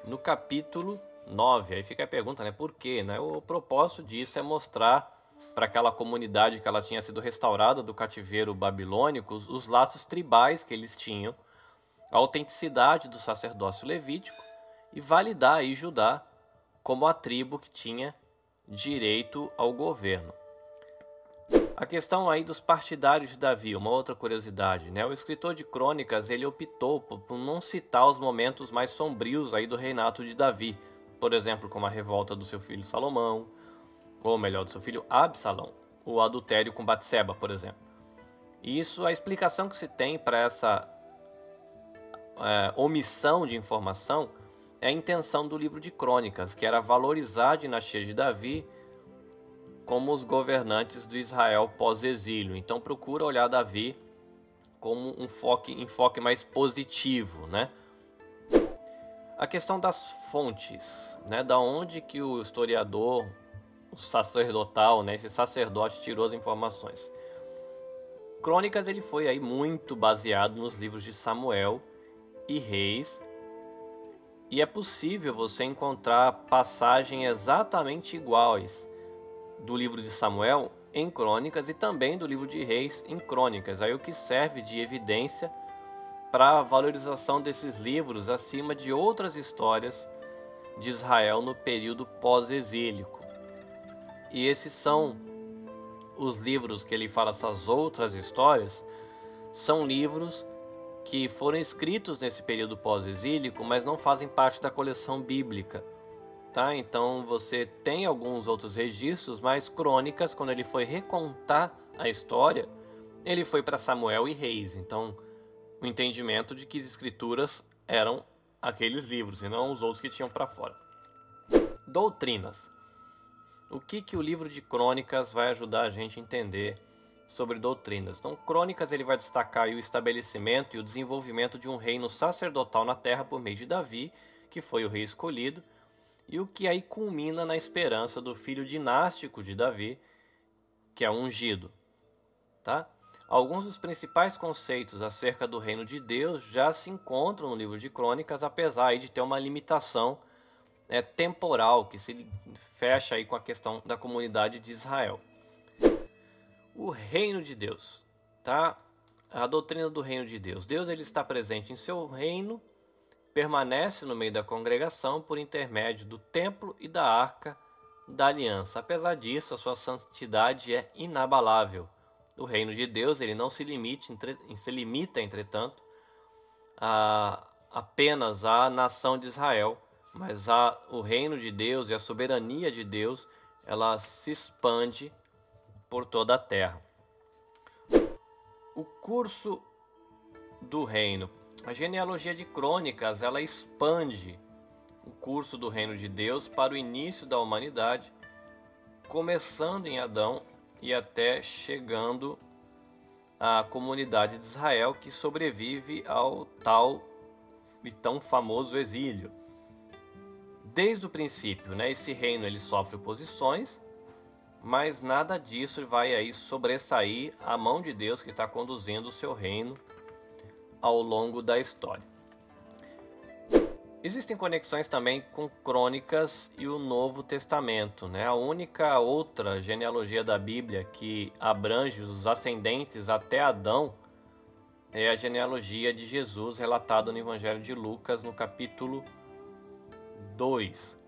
no capítulo nove. Aí fica a pergunta, né? Por quê? Né? O propósito disso é mostrar para aquela comunidade que ela tinha sido restaurada do cativeiro babilônico os, os laços tribais que eles tinham, a autenticidade do sacerdócio levítico, e validar aí Judá como a tribo que tinha direito ao governo. A questão aí dos partidários de Davi, uma outra curiosidade, né? O escritor de Crônicas ele optou por não citar os momentos mais sombrios aí do reinado de Davi, por exemplo, como a revolta do seu filho Salomão, ou melhor, do seu filho Absalão, o adultério com Batseba, por exemplo. E isso, a explicação que se tem para essa é, omissão de informação é a intenção do livro de Crônicas, que era valorizar a dinastia de Davi como os governantes do Israel pós-exílio. Então procura olhar Davi como um enfoque, enfoque mais positivo, né? A questão das fontes, né? Da onde que o historiador, o sacerdotal, né? Esse sacerdote tirou as informações. Crônicas ele foi aí muito baseado nos livros de Samuel e Reis, e é possível você encontrar passagens exatamente iguais do livro de Samuel em Crônicas e também do livro de Reis em Crônicas. Aí o que serve de evidência para a valorização desses livros acima de outras histórias de Israel no período pós-exílico. E esses são os livros que ele fala, essas outras histórias, são livros que foram escritos nesse período pós-exílico, mas não fazem parte da coleção bíblica, tá? Então você tem alguns outros registros, mas Crônicas, quando ele foi recontar a história, ele foi para Samuel e Reis. Então o entendimento de que as escrituras eram aqueles livros e não os outros que tinham para fora. Doutrinas. o que, que o livro de Crônicas vai ajudar a gente a entender sobre doutrinas. Então, Crônicas ele vai destacar aí o estabelecimento e o desenvolvimento de um reino sacerdotal na terra por meio de Davi, que foi o rei escolhido, e o que aí culmina na esperança do filho dinástico de Davi, que é ungido. Tá? Alguns dos principais conceitos acerca do reino de Deus já se encontram no livro de Crônicas, apesar aí de ter uma limitação é, temporal, que se fecha aí com a questão da comunidade de Israel. O reino de Deus, tá? A doutrina do reino de Deus. Deus ele está presente em seu reino, permanece no meio da congregação por intermédio do templo e da arca da aliança. Apesar disso, a sua santidade é inabalável. O reino de Deus ele não se, limite, entre, se limita, entretanto, a, apenas à nação de Israel, mas a, o reino de Deus e a soberania de Deus ela se expande por toda a terra. O curso do reino. A genealogia de Crônicas, ela expande o curso do reino de Deus para o início da humanidade, começando em Adão e até chegando à comunidade de Israel que sobrevive ao tal e tão famoso exílio. Desde o princípio, né, esse reino ele sofre oposições, mas nada disso vai aí sobressair a mão de Deus que está conduzindo o seu reino ao longo da história. Existem conexões também com Crônicas e o Novo Testamento, né? A única outra genealogia da Bíblia que abrange os ascendentes até Adão é a genealogia de Jesus relatada no Evangelho de Lucas no capítulo dois.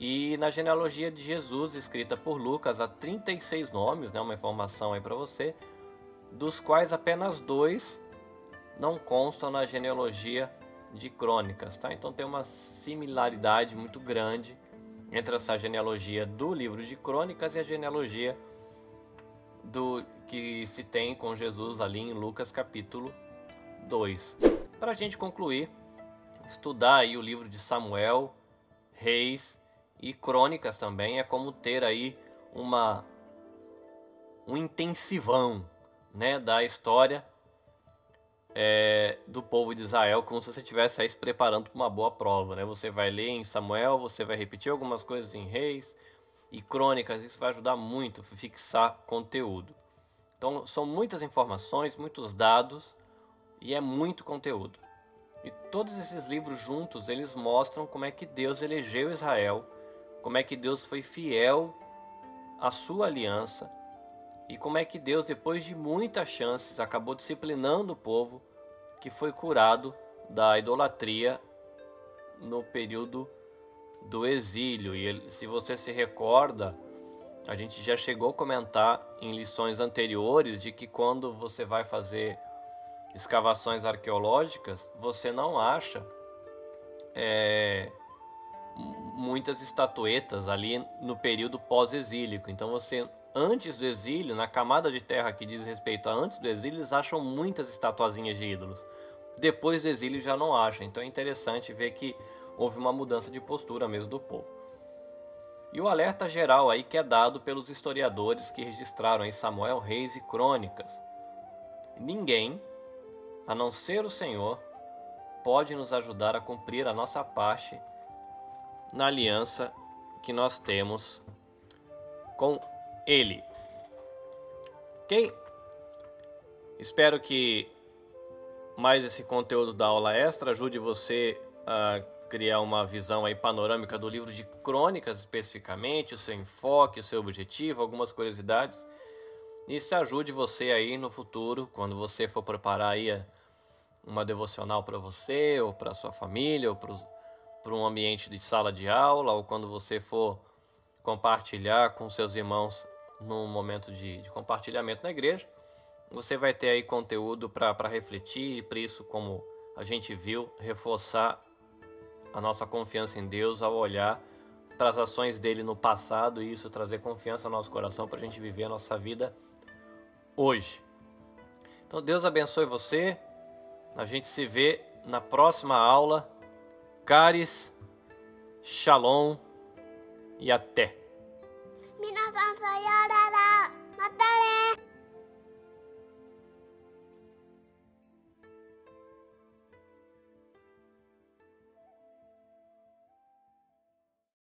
E na genealogia de Jesus, escrita por Lucas, há trinta e seis nomes, né? Uma informação aí para você, dos quais apenas dois não constam na genealogia de Crônicas. Tá? Então tem uma similaridade muito grande entre essa genealogia do livro de Crônicas e a genealogia do, que se tem com Jesus ali em Lucas capítulo dois. Para a gente concluir, estudar aí o livro de Samuel, Reis e Crônicas também é como ter aí uma, um intensivão, né, da história é, do povo de Israel, como se você estivesse aí se preparando para uma boa prova. Né? Você vai ler em Samuel, você vai repetir algumas coisas em Reis e Crônicas, isso vai ajudar muito a fixar conteúdo. Então são muitas informações, muitos dados e é muito conteúdo. E todos esses livros juntos, eles mostram como é que Deus elegeu Israel, como é que Deus foi fiel à sua aliança e como é que Deus, depois de muitas chances, acabou disciplinando o povo que foi curado da idolatria no período do exílio. E ele, se você se recorda, a gente já chegou a comentar em lições anteriores de que quando você vai fazer escavações arqueológicas, você não acha... É, muitas estatuetas ali no período pós-exílico. Então você, antes do exílio, na camada de terra que diz respeito a antes do exílio, eles acham muitas estatuazinhas de ídolos. Depois do exílio já não acham. Então é interessante ver que houve uma mudança de postura mesmo do povo. E o alerta geral aí que é dado pelos historiadores que registraram em Samuel, Reis e Crônicas. Ninguém, a não ser o Senhor, pode nos ajudar a cumprir a nossa parte na aliança que nós temos com Ele. Ok? Espero que mais esse conteúdo da aula extra ajude você a criar uma visão aí panorâmica do livro de Crônicas especificamente, o seu enfoque, o seu objetivo, algumas curiosidades. E se ajude você aí no futuro, quando você for preparar aí uma devocional para você, ou para sua família, ou para os para um ambiente de sala de aula ou quando você for compartilhar com seus irmãos num momento de, de compartilhamento na igreja, você vai ter aí conteúdo para refletir e por isso, como a gente viu, reforçar a nossa confiança em Deus ao olhar para as ações dele no passado e isso trazer confiança no nosso coração para a gente viver a nossa vida hoje. Então Deus abençoe você, a gente se vê na próxima aula. Caris, Shalom e até! さようなら、またね。